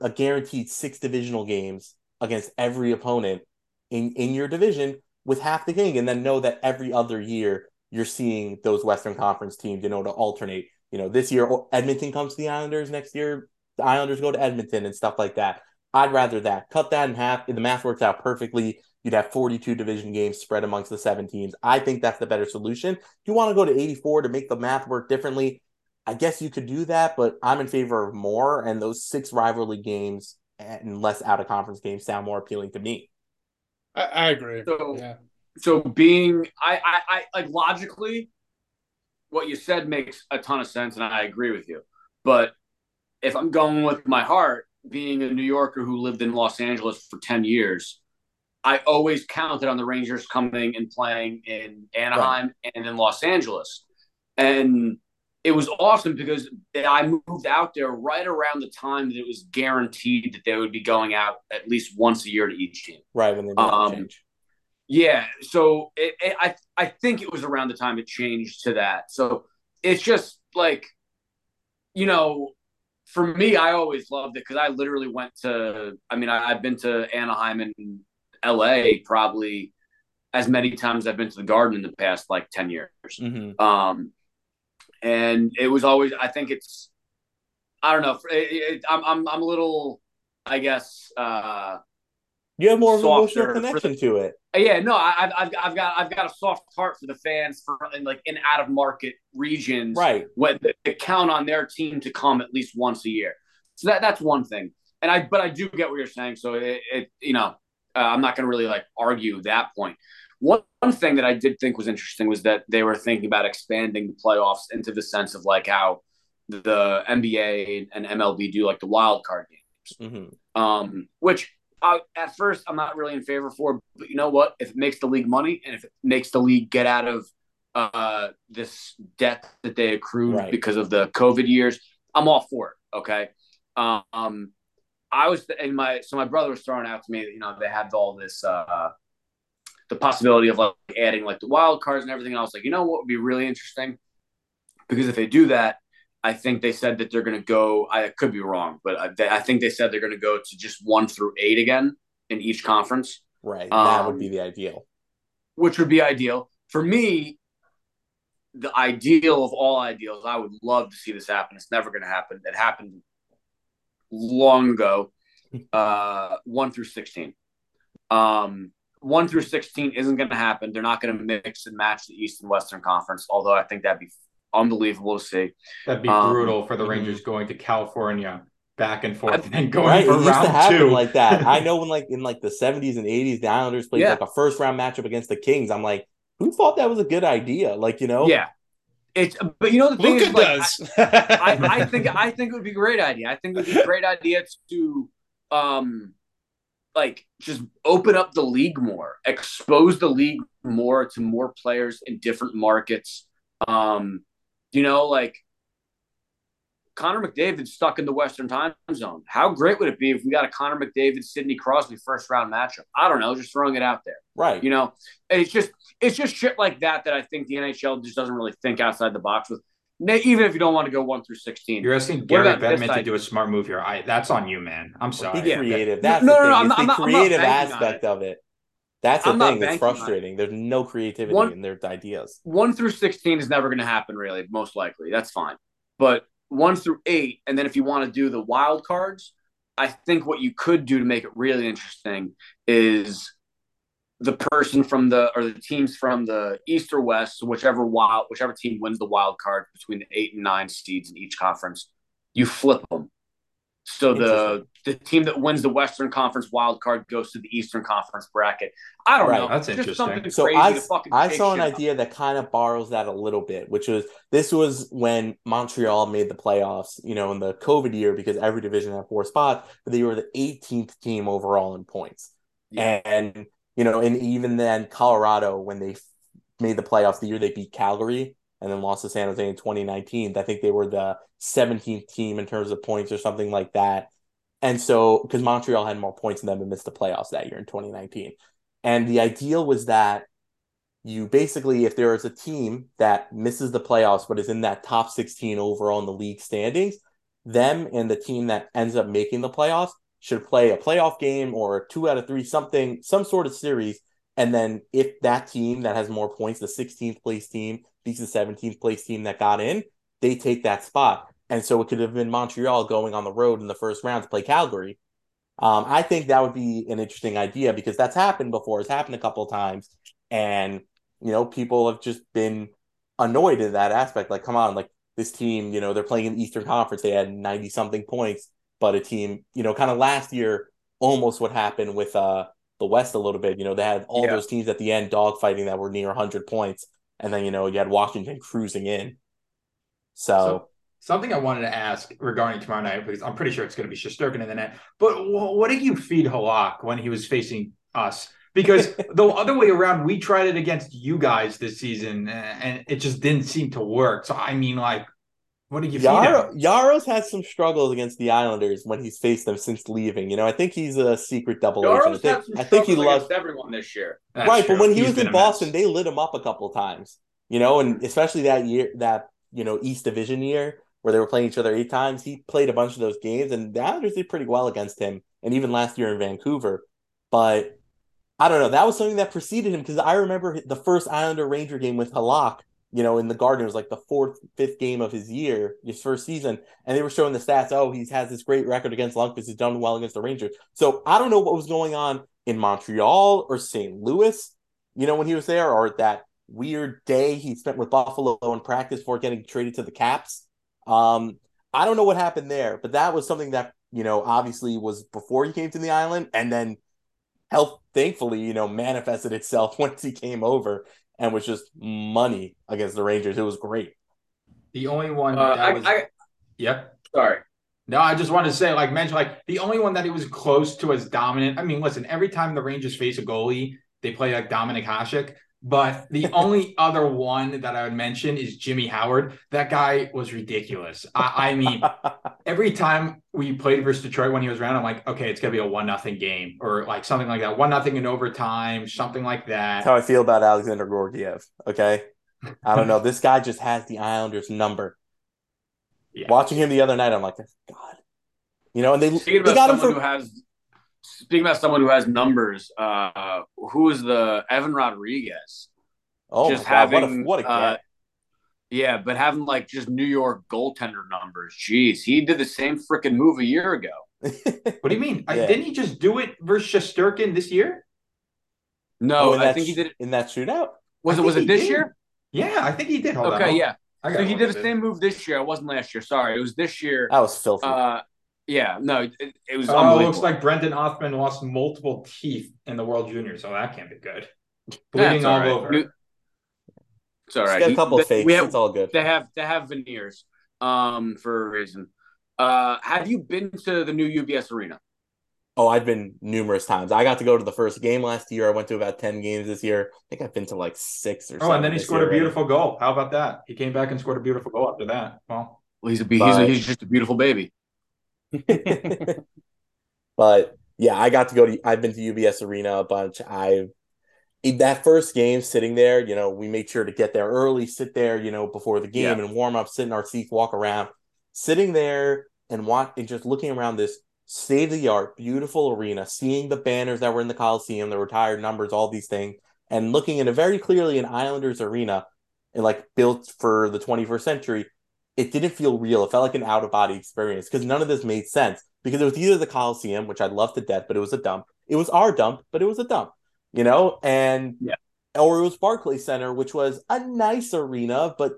a guaranteed six divisional games against every opponent in, in your division with half the game, and then know that every other year you're seeing those Western Conference teams, you know, to alternate. You know, this year Edmonton comes to the Islanders, next year the Islanders go to Edmonton and stuff like that. I'd rather that. Cut that in half. The math works out perfectly. You'd have forty-two division games spread amongst the seven teams. I think that's the better solution. If you want to go to eighty-four to make the math work differently, I guess you could do that, but I'm in favor of more, and those six rivalry games and less out-of-conference games sound more appealing to me. I, I agree. So, yeah. so being – I, I, I like logically – what you said makes a ton of sense, and I agree with you. But if I'm going with my heart, being a New Yorker who lived in Los Angeles for ten years, I always counted on the Rangers coming and playing in Anaheim right. and in Los Angeles. And it was awesome because I moved out there right around the time that it was guaranteed that they would be going out at least once a year to each team. Right, when they um, change. Yeah, so it, it, I I think it was around the time it changed to that. So it's just like, you know, for me, I always loved it because I literally went to, I mean, I, I've been to Anaheim and L A probably as many times as I've been to the Garden in the past, like ten years. Mm-hmm. Um, and it was always, I think it's, I don't know, it, it, I'm, I'm I'm a little, I guess, uh, you have more of an emotional connection the, to it. Yeah, no, I've I've I've got I've got a soft heart for the fans for in like in out of market regions, right? When they count on their team to come at least once a year. So that that's one thing. And I but I do get what you're saying. So it, it you know uh, I'm not going to really like argue that point. One one thing that I did think was interesting was that they were thinking about expanding the playoffs into the sense of like how the N B A and M L B do like the wild card games, mm-hmm. um, which. I, at first, I'm not really in favor for, but you know what? If it makes the league money and if it makes the league get out of uh, this debt that they accrued right. because of the COVID years, I'm all for it. Okay. Um, I was in my, so my brother was throwing out to me that, you know, they had all this, uh, the possibility of like adding like the wild cards and everything. And I was like, you know what would be really interesting? Because if they do that, I think they said that they're going to go – I could be wrong, but I, they, I think they said they're going to go to just one through eight again in each conference. Right. Um, that would be the ideal. Which would be ideal. For me, the ideal of all ideals, I would love to see this happen. It's never going to happen. It happened long ago, uh, one through sixteen. Um, one through sixteen isn't going to happen. They're not going to mix and match the East and Western Conference, although I think that'd be – unbelievable to see. That'd be um, brutal for the Rangers going to California back and forth I, and then going right, for round two like that. I know when like in like the seventies and eighties, the Islanders played yeah. like a first round matchup against the Kings. I'm like, who thought that was a good idea? Like, you know, yeah, it's but you know the thing Luca is, does. Like, I, I, I think I think it would be a great idea. I think it would be a great idea to um like just open up the league more, expose the league more to more players in different markets. Um. You know, like Connor McDavid's stuck in the Western time zone. How great would it be if we got a Connor McDavid, Sidney Crosby first round matchup? I don't know, just throwing it out there. Right. You know, and it's just it's just shit like that that I think the N H L just doesn't really think outside the box with. even if you don't want to go one through sixteen. You're asking Gary Bettman to do a smart move here. I that's on you, man. I'm sorry. Be creative. That's no, the no, thing. No, it's the creative aspect of it. That's the I'm thing that's frustrating. There's no creativity one, in their ideas. One through sixteen is never going to happen, really, most likely. That's fine. But one through eight, and then if you want to do the wild cards, I think what you could do to make it really interesting is the person from the – or the teams from the East or West, so whichever wild, whichever team wins the wild card between the eight and nine seeds in each conference, you flip them. So the, the team that wins the Western Conference wild card goes to the Eastern Conference bracket. I don't right. know. That's it's interesting. So I, to fucking I saw an idea up. that kind of borrows that a little bit, which was this was when Montreal made the playoffs, you know, in the COVID year, because every division had four spots, but they were the eighteenth team overall in points. Yeah. And, you know, and even then Colorado, when they made the playoffs the year they beat Calgary, and then lost to San Jose in twenty nineteen. I think they were the seventeenth team in terms of points or something like that. And so, because Montreal had more points than them and missed the playoffs that year in twenty nineteen. And the idea was that you basically, if there is a team that misses the playoffs but is in that top sixteen overall in the league standings, them and the team that ends up making the playoffs should play a playoff game or two out of three, something, some sort of series. And then if that team that has more points, the sixteenth place team, beats the seventeenth place team that got in, they take that spot. And so it could have been Montreal going on the road in the first round to play Calgary. Um, I think that would be an interesting idea because that's happened before. It's happened a couple of times. And, you know, people have just been annoyed at that aspect. Like, come on, like this team, you know, they're playing in the Eastern Conference. They had ninety something points, but a team, you know, kind of last year, almost what happened with uh, the West a little bit. You know, they had all yeah. those teams at the end dogfighting that were near one hundred points. And then, you know, you had Washington cruising in. So. so something I wanted to ask regarding tomorrow night, because I'm pretty sure it's going to be Shesterkin in the net. But w- what did you feed Halak when he was facing us? Because the other way around, we tried it against you guys this season, and it just didn't seem to work. So, I mean, like, what did you Yaro- feed him? Yaro's had some struggles against the Islanders when he's faced them since leaving. You know, I think he's a secret double Yaro's agent. I think, I think he loves everyone this year. That's right, true. But when he he's was in Boston, mess. They lit him up a couple times. You know, and especially that year, that, you know, East Division year where they were playing each other eight times, he played a bunch of those games, and the Islanders did pretty well against him, and even last year in Vancouver. But I don't know. That was something that preceded him, because I remember the first Islander-Ranger game with Halak, you know, in the Garden. It was like the fourth, fifth game of his year, his first season. And they were showing the stats. Oh, he has this great record against Lundqvist. He's done well against the Rangers. So I don't know what was going on in Montreal or Saint Louis, you know, when he was there, or that weird day he spent with Buffalo in practice before getting traded to the Caps. Um, I don't know what happened there, but that was something that, you know, obviously was before he came to the island. And then health, thankfully, you know, manifested itself once he came over. And was just money against the Rangers. It was great. The only one uh, that I, was, I, yep. Sorry. No, I just wanted to say, like, mention, like, the only one that he was close to as dominant. I mean, listen, every time the Rangers face a goalie, they play like Dominik Hasek. But the only other one that I would mention is Jimmy Howard. That guy was ridiculous. I, I mean, every time we played versus Detroit when he was around, I'm like, okay, it's going to be a one nothing game or like something like that. One nothing in overtime, something like that. That's how I feel about Alexander Gorgiev, okay? I don't know. This guy just has the Islanders' number. Yeah. Watching him the other night, I'm like, God. You know, and they, they got him for who has – Speaking about someone who has numbers, uh, who is the Evan Rodriguez? Oh, just God, having what a, what a uh, yeah, but having like just New York goaltender numbers. Jeez, he did the same freaking move a year ago. What do you mean? Yeah. I, didn't he just do it versus Shesterkin this year? No, oh, I think he did it in that shootout. Was it? Was it this did. year? Yeah, I think he did. Hold okay, on. yeah. I so he did the same move this year. It wasn't last year. Sorry, it was this year. That was filthy. Uh, Yeah, no, it, it was. Oh, it looks like Brendan Hoffman lost multiple teeth in the World Juniors, so that can't be good. Bleeding all right. over. New, it's all right. Get a couple of fakes. It's all good. They have they have veneers, um, for a reason. Uh, have you been to the new U B S Arena? Oh, I've been numerous times. I got to go to the first game last year. I went to about ten games this year. I think I've been to like six or. Oh, and then he scored a beautiful already. goal. How about that? He came back and scored a beautiful goal after that. Well, well, he's a he's, a, he's just a beautiful baby. But yeah, I got to go to I've been to U B S Arena a bunch. I've in that first game, sitting there, you know, we made sure to get there early, sit there, you know, before the game yeah. and warm up, sit in our seats, walk around, sitting there and watch, and just looking around this state-of-the-art, beautiful arena, seeing the banners that were in the Coliseum, the retired numbers, all these things, and looking at a very clearly an Islanders arena, and like built for the twenty-first century, it didn't feel real. It felt like an out-of-body experience because none of this made sense. Because it was either the Coliseum, which I loved to death, but it was a dump. It was our dump, but it was a dump, you know? And yeah. or it was Barclays Center, which was a nice arena, but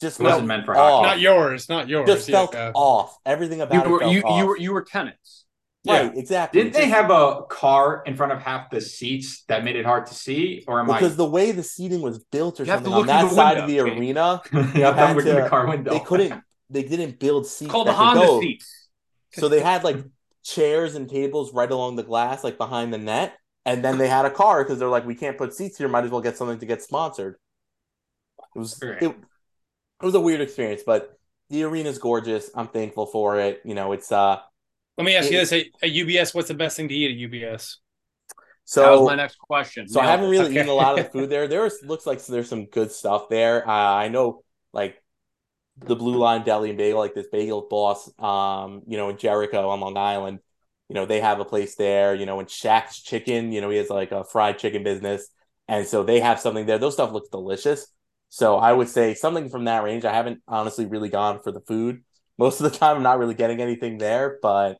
just it wasn't meant for hockey. Not yours, not yours. Just yeah, felt uh, off. Everything about you were, it felt you, off. You were, you were tenants. Right, yeah. exactly. Didn't just, they have a car in front of half the seats that made it hard to see? Or am because I... Because the way the seating was built or something on that side window, of the okay. arena, you had to, the car window. they couldn't, they didn't build seats. It's called the Honda seats. So they had, like, chairs and tables right along the glass, like, behind the net. And then they had a car because they're like, we can't put seats here. Might as well get something to get sponsored. It was it, it was a weird experience, but the arena's gorgeous. I'm thankful for it. You know, it's... uh. Let me ask it, you this. At U B S, what's the best thing to eat at U B S? So, that was my next question. So no. I haven't really okay. eaten a lot of the food there. There is, looks like there's some good stuff there. Uh, I know, like... the Blue Line Deli and Bagel, like this Bagel Boss, um, you know, in Jericho on Long Island, you know, they have a place there, you know, and Shaq's Chicken, you know, he has like a fried chicken business. And so they have something there. Those stuff looks delicious. So I would say something from that range. I haven't honestly really gone for the food. Most of the time, I'm not really getting anything there, but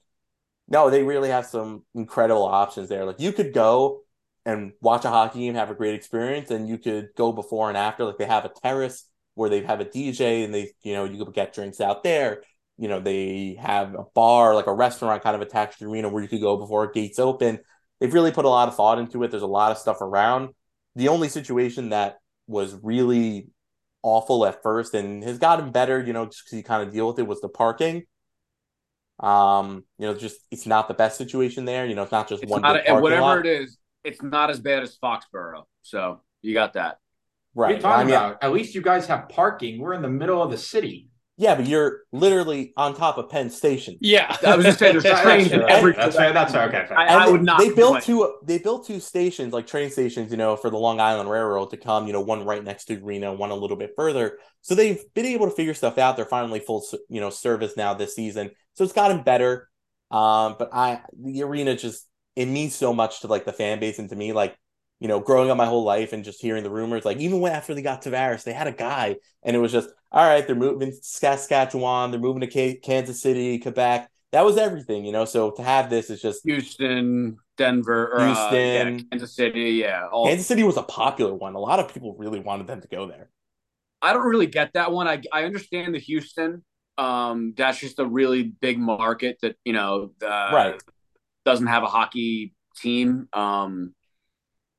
no, they really have some incredible options there. Like you could go and watch a hockey game, have a great experience, and you could go before and after. Like they have a terrace where they have a D J and they, you know, you could get drinks out there. You know, they have a bar, like a restaurant kind of attached to the arena where you could go before gates open. They've really put a lot of thought into it. There's a lot of stuff around. The only situation that was really awful at first and has gotten better, you know, just because you kind of deal with it, was the parking. Um, you know, just it's not the best situation there. You know, it's not just it's one not big a, whatever lot. It is, it's not as bad as Foxborough. So you got that. Right. What are you talking I mean, about? At least you guys have parking. We're in the middle of the city. Yeah, but you're literally on top of Penn Station. Yeah, I was just saying there's trains in every. That's right. That's right. Okay. I, I they, would not. They built two. They built two stations, like train stations, you know, for the Long Island Railroad to come. You know, one right next to Reno, one a little bit further. So they've been able to figure stuff out. They're finally full, you know, service now this season. So it's gotten better. Um, but I, the arena just it means so much to like the fan base and to me, like. You know, growing up my whole life and just hearing the rumors, like even when after they got Tavares, they had a guy and it was just, all right, they're moving to Saskatchewan, they're moving to K- Kansas City, Quebec. That was everything, you know, so to have this is just Houston, Denver, or, Houston, uh, yeah, Kansas City. Yeah. All... Kansas City was a popular one. A lot of people really wanted them to go there. I don't really get that one. I, I understand the Houston. Um, that's just a really big market that, you know, uh, right. doesn't have a hockey team. Um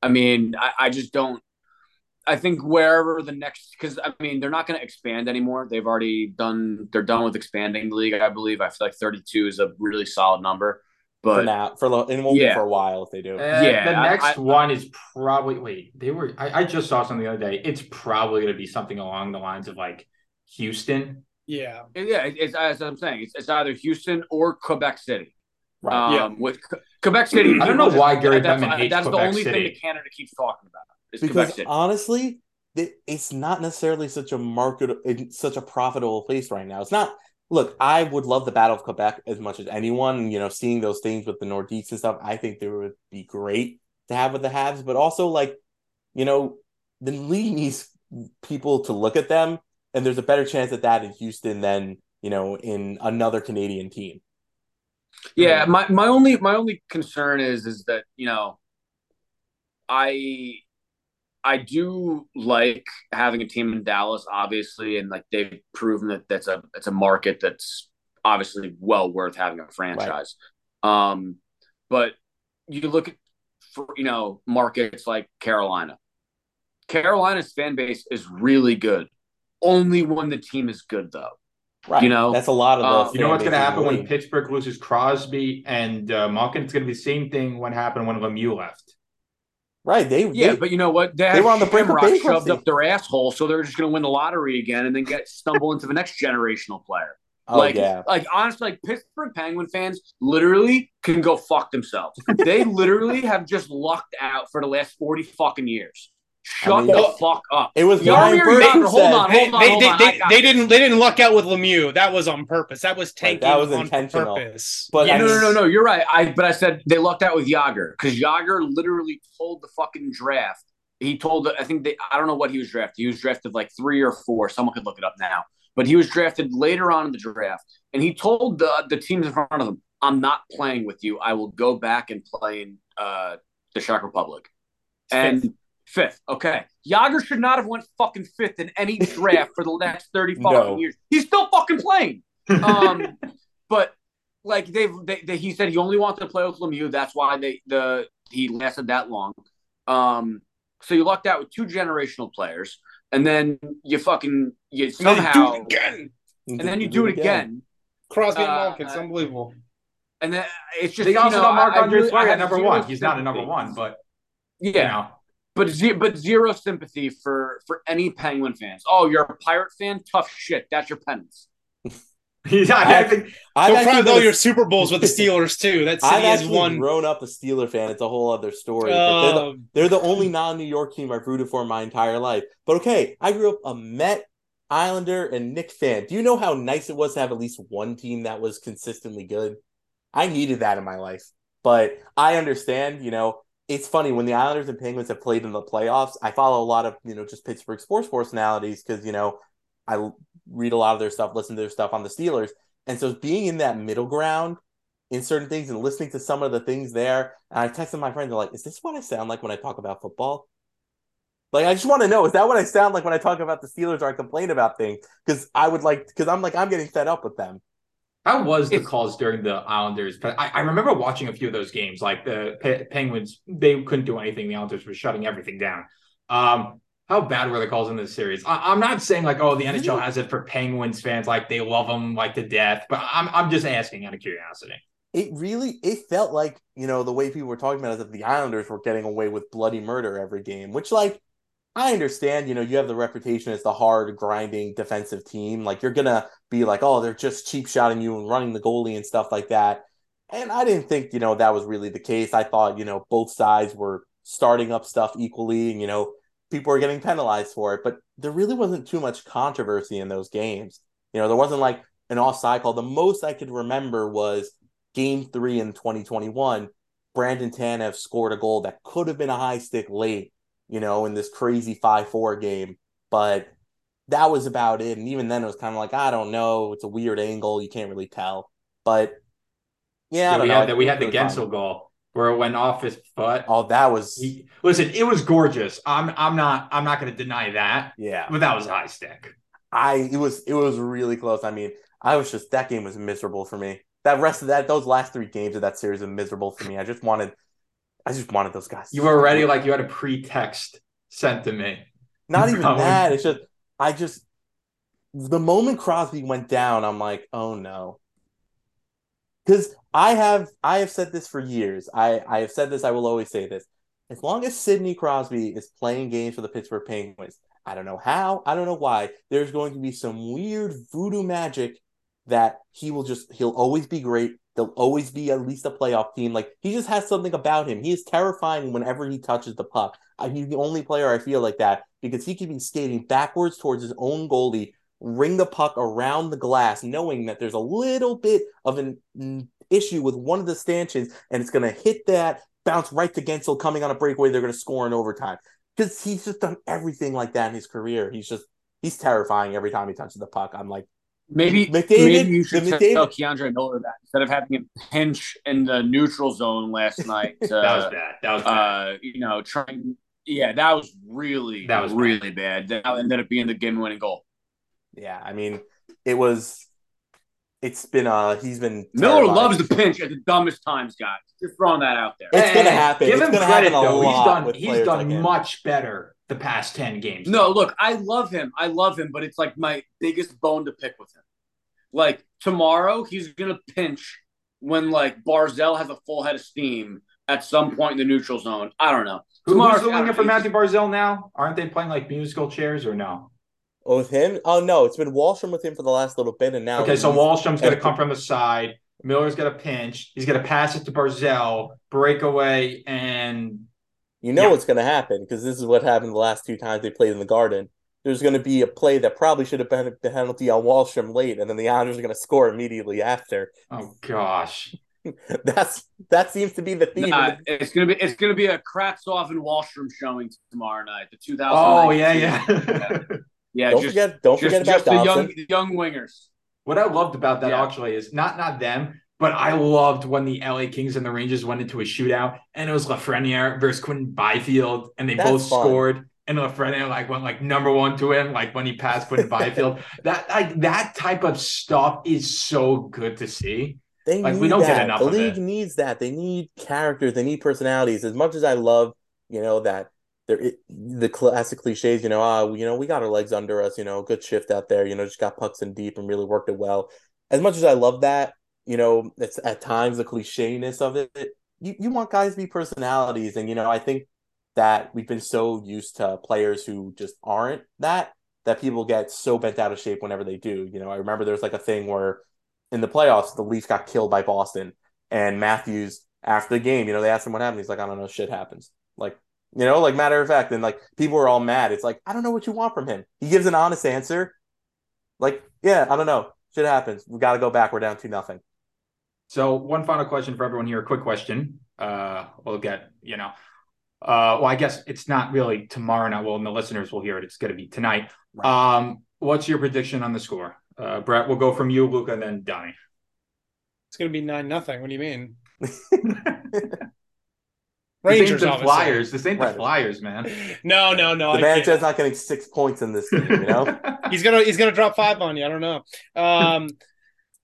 I mean, I, I just don't – I think wherever the next – because, I mean, they're not going to expand anymore. They've already done – they're done with expanding the league, I believe. I feel like thirty-two is a really solid number. But for now, for it won't yeah. be for a while if they do. Uh, yeah. The next I, I, one is probably – wait, they were – I just saw something the other day. It's probably going to be something along the lines of, like, Houston. Yeah. Yeah, it's, as I'm saying, it's, it's either Houston or Quebec City. Right. Um, yeah. With Quebec City, I don't know why Gary Bettman hates Quebec City. That's the only thing that Canada keeps talking about. Is Quebec City. Because honestly, it's not necessarily such a market, such a profitable place right now. It's not. Look, I would love the Battle of Quebec as much as anyone. You know, seeing those things with the Nordiques and stuff, I think they would be great to have with the Habs. But also, like, you know, the league needs people to look at them, and there's a better chance at that in Houston than, you know, in another Canadian team. Yeah, my, my only my only concern is is that, you know, I I do like having a team in Dallas, obviously, and like they've proven that that's a it's a market that's obviously well worth having a franchise. Right. Um, but you look at for, you know, markets like Carolina. Carolina's fan base is really good. Only when the team is good, though. Right. You know, that's a lot of those. Um, you know what's going to happen when Pittsburgh loses Crosby and uh, Malkin? It's going to be the same thing when happened when Lemieux left. Right. They yeah, they, but you know what? They, they were on the brink of bankruptcy. Shoved up their asshole, so they're just going to win the lottery again and then get stumble into the next generational player. Oh, like, yeah. like honestly, like Pittsburgh Penguin fans literally can go fuck themselves. They literally have just lucked out for the last forty fucking years. Shut I mean, the it, fuck up. It was Ryan Pulock. Hold on, hold on, they, hold on. They, they, they didn't. They didn't luck out with Lemieux. That was on purpose. That was tanking. Like, that was on intentional. Purpose. But yeah, I mean, no, no, no, no. You're right. I but I said they lucked out with Jágr because Jágr literally told the fucking draft. He told. I think they. I don't know what he was drafted. He was drafted like three or four. Someone could look it up now. But he was drafted later on in the draft, and he told the the teams in front of him, "I'm not playing with you. I will go back and play in uh, the Czech Republic." And fifth, okay. Jágr should not have went fucking fifth in any draft for the last thirty fucking no. years. He's still fucking playing. Um, but like they've, they, they, he said he only wanted to play with Lemieux. That's why they the he lasted that long. Um, so you lucked out with two generational players, and then you fucking you somehow and then you do it again. And then you do it again. Crosby and Malkin, it's unbelievable. And then it's just they also got Mark Andre Fleury at number one. He's not a number one, but yeah. You know. But zero, but zero sympathy for, for any Penguin fans. Oh, you're a Pirate fan? Tough shit. That's your penance. yeah, I, I think I'm proud of all your Super Bowls with the Steelers too. That city I've is one. Grown up a Steeler fan. It's a whole other story. Uh, they're, the, they're the only non-New York team I've rooted for my entire life. But okay, I grew up a Met, Islander, and Knicks fan. Do you know how nice it was to have at least one team that was consistently good? I needed that in my life, but I understand. You know. It's funny when the Islanders and Penguins have played in the playoffs. I follow a lot of, you know, just Pittsburgh sports personalities because, you know, I read a lot of their stuff, listen to their stuff on the Steelers. And so being in that middle ground in certain things and listening to some of the things there, and I texted my friends, they're like, is this what I sound like when I talk about football? Like, I just want to know, is that what I sound like when I talk about the Steelers or I complain about things? Because I would like, because I'm like, I'm getting fed up with them. How was the calls during the Islanders? I, I remember watching a few of those games. Like the P- Penguins, they couldn't do anything. The Islanders were shutting everything down. Um, how bad were the calls in this series? I, I'm not saying like, oh, the N H L has it for Penguins fans. Like they love them like to death. But I'm I'm just asking out of curiosity. It really, it felt like, you know, the way people were talking about it is that the Islanders were getting away with bloody murder every game, which like, I understand, you know, you have the reputation as the hard, grinding defensive team. Like, you're going to be like, oh, they're just cheap shotting you and running the goalie and stuff like that. And I didn't think, you know, that was really the case. I thought, you know, both sides were starting up stuff equally and, you know, people were getting penalized for it. But there really wasn't too much controversy in those games. You know, there wasn't like an offside call. The most I could remember was game three in twenty twenty-one. Brandon Tanev scored a goal that could have been a high stick late. You know, in this crazy five four game. But that was about it. And even then, it was kind of like, I don't know. It's a weird angle. You can't really tell. But, yeah, I yeah, don't we know. Had the, we had the Gensel goal where it went off his foot. Oh, that was... He, listen, it was gorgeous. I'm I'm not I'm not going to deny that. Yeah. But that was high stick. I It was it was really close. I mean, I was just... That game was miserable for me. That rest of that... Those last three games of that series were miserable for me. I just wanted... I just wanted those guys. You were already like you had a pretext sent to me. Not even no. that. It's just I just the moment Crosby went down, I'm like, oh no. Because I have I have said this for years. I, I have said this, I will always say this. As long as Sidney Crosby is playing games for the Pittsburgh Penguins, I don't know how, I don't know why, there's going to be some weird voodoo magic that he will just he'll always be great. They'll always be at least a playoff team. Like, he just has something about him. He is terrifying whenever he touches the puck. He's the only player I feel like that because he can be skating backwards towards his own goalie, ring the puck around the glass, knowing that there's a little bit of an issue with one of the stanchions, and it's going to hit that, bounce right to Gensel coming on a breakaway. They're going to score in overtime because he's just done everything like that in his career. He's just, he's terrifying every time he touches the puck. I'm like, Maybe, McDavid, maybe you should tell Keandre Miller that instead of having him pinch in the neutral zone last night. Uh, that was bad. That was bad. Uh, you know, trying. Yeah, that was really, that was really bad. bad. That ended up being the game-winning goal. Yeah, I mean, it was. It's been. Uh, he's been. Miller loves to pinch at the dumbest times, guys. Just throwing that out there. It's hey, gonna happen. Give it's him gonna credit happen a though. Lot he's done. He's done like much him. Better. The past ten games. No, look, I love him. I love him, but it's like my biggest bone to pick with him. Like tomorrow, he's gonna pinch when like Barzal has a full head of steam at some point in the neutral zone. I don't know. Who's the winger for Matthew Barzal now? Aren't they playing like musical chairs or no? Oh, with him? Oh, no. It's been Wahlstrom with him for the last little bit, and now... Okay, so Wahlstrom's going to come from the side. Miller's going to pinch. He's going to pass it to Barzal, breakaway, and... You know yeah. what's going to happen, because this is what happened the last two times they played in the Garden. There's going to be a play that probably should have been a penalty on Wahlstrom late, and then the Islanders are going to score immediately after. Oh, gosh. That's that seems to be the theme. Nah, it's gonna be it's gonna be a Kratzoff and Wahlstrom showing tomorrow night. The two thousand. Oh yeah, yeah, yeah. yeah don't just, forget, don't just, forget about just the young the young wingers. What I loved about that yeah. actually is not not them, but I loved when the L A Kings and the Rangers went into a shootout, and it was Lafreniere versus Quentin Byfield, and they That's both fun. scored. And Lafreniere like went like number one to him, like when he passed Quentin Byfield. That like that type of stuff is so good to see. They like, need we don't that. Get enough the of league it. Needs that. They need characters. They need personalities. As much as I love, you know, that there it, the classic cliches, you know, ah, uh, you know, we got our legs under us, you know, good shift out there, you know, just got pucks in deep and really worked it well. As much as I love that, you know, it's at times the clichéness of it. it you, you want guys to be personalities, and you know, I think that we've been so used to players who just aren't that that people get so bent out of shape whenever they do. You know, I remember there's like a thing where. In the playoffs, the Leafs got killed by Boston. And Matthews, after the game, you know, they asked him what happened. He's like, I don't know, shit happens. Like, you know, like matter of fact. And like, people were all mad. It's like, I don't know what you want from him. He gives an honest answer. Like, yeah, I don't know. Shit happens. We got to go back. We're down two nothing. So one final question for everyone here. A quick question. Uh, we'll get, you know, uh, well, I guess it's not really tomorrow night. Well, and the listeners will hear it. It's going to be tonight. Right. Um, what's your prediction on the score? Uh, Brett, we'll go from you, Luca, and then Donnie. It's going to be nine nothing. What do you mean? Rangers, the Flyers. This ain't the Flyers, man. No, no, no. The Manchester's not getting six points in this game, you know? he's going to he's gonna drop five on you. I don't know. Um,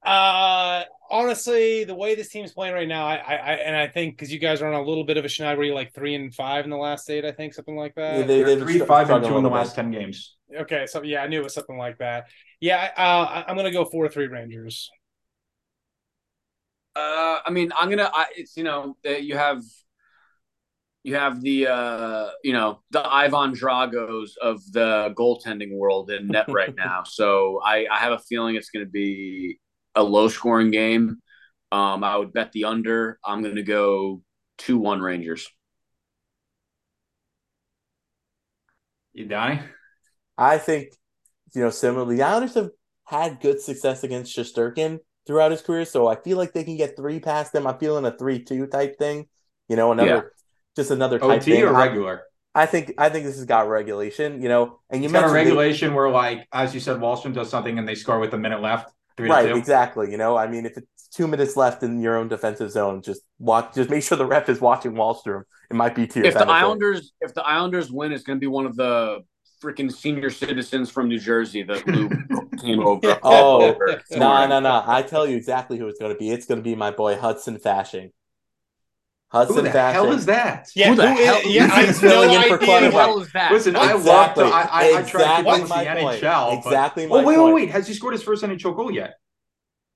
uh, honestly, the way this team's playing right now, I, I, I and I think because you guys are on a little bit of a schneid where you're like three and five in the last eight, I think, something like that. Yeah, they, they're three, five, and two in the last ten games. Okay, so yeah, I knew it was something like that. Yeah, uh, I'm gonna go four or three Rangers. Uh, I mean, I'm gonna. I, it's you know you have, you have the uh, you know the Ivan Dragos of the goaltending world in net right now. So I, I have a feeling it's gonna be a low scoring game. Um, I would bet the under. I'm gonna go two one Rangers. You Donnie? I think, you know, similarly, the Islanders have had good success against Shesterkin throughout his career, so I feel like they can get three past them. I'm feeling a three two type thing, you know, another yeah. just another type O T thing. Or regular. I, I think I think this has got regulation, you know, and you it's mentioned got a regulation the, where, like as you said, Wahlstrom does something and they score with a minute left, three right? To two. Exactly, you know, I mean, if it's two minutes left in your own defensive zone, just watch, just make sure the ref is watching Wahlstrom. It might be two. If the Islanders, if the Islanders win, it's going to be one of the. Freaking senior citizens from New Jersey that Lou came over. Oh, no, no, no. I tell you exactly who it's going to be. It's going to be my boy Hudson Fashing. Hudson Fashing. Who the Fashing. hell is that? Yeah, who the who hell is, yeah, I have no idea for fun who the hell is that. Listen, exactly. I walked I, I, exactly I tried to get the point. N H L. Exactly but... my oh, wait, wait, wait. Has he scored his first N H L goal yet?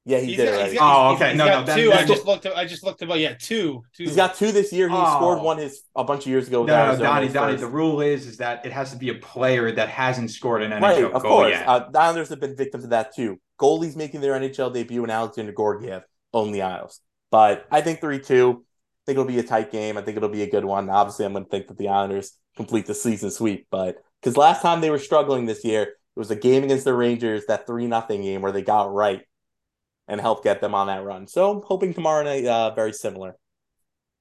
Yeah, he he's did got, it. Right. Got, oh, okay. He's, he's no, got no, two. That, I just looked. Up, I just looked about. Yeah, two. Two. He's got two this year. He oh. scored one his a bunch of years ago. No, no, no Donnie, Donnie. The rule is is that it has to be a player that hasn't scored an N H L right, goal yet. Of course, yet. Uh, the Islanders have been victims of that too. Goalies making their N H L debut and Alexander Gorgiev own the Isles. But I think three two. I think it'll be a tight game. I think it'll be a good one. Obviously, I'm going to think that the Islanders complete the season sweep. But because last time they were struggling this year, it was a game against the Rangers, that three nothing game where they got right. And help get them on that run. So I'm hoping tomorrow night, uh, very similar.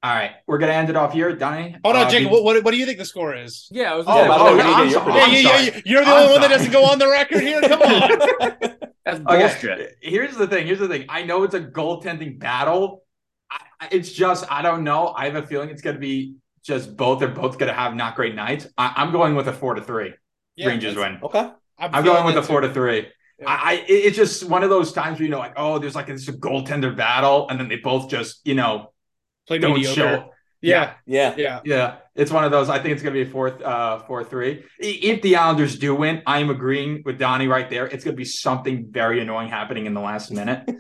All right, we're gonna end it off here, Donnie. Oh no, uh, Jacob, what, what what do you think the score is? Yeah, I was. Gonna oh, yeah, oh, you're, yeah, yeah, yeah, you're the I'm only sorry. one that doesn't go on the record here. Come on. That's bullshit. Okay. Here's the thing. Here's the thing. I know it's a goaltending battle. I, it's just I don't know. I have a feeling it's gonna be just both. They're both gonna have not great nights. I, I'm going with a four to three. Yeah, Rangers win. Okay. I'm, I'm going with a four too. to three. I it's just one of those times where you know, like, oh, there's like this goaltender battle, and then they both just, you know, play don't mediocre. show. Yeah. yeah, yeah, yeah, yeah. It's one of those. I think it's gonna be a fourth, uh, four three. If the Islanders do win, I am agreeing with Donnie right there. It's gonna be something very annoying happening in the last minute.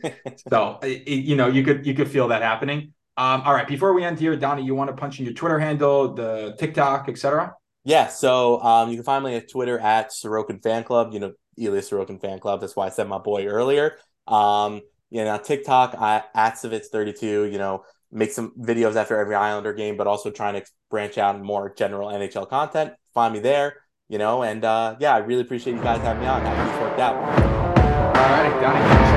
so it, you know, you could you could feel that happening. Um, all right, before we end here, Donnie, you want to punch in your Twitter handle, the TikTok, et cetera? Yeah, so um, you can find me at Twitter at Sorokin Fan Club, you know, Elias Sorokin Fan Club. That's why I said my boy earlier. Um, you know, TikTok I, at Savits thirty-two, you know, make some videos after every Islander game, but also trying to branch out more general N H L content. Find me there, you know, and uh, yeah, I really appreciate you guys having me on. I just worked out. All right, Donnie.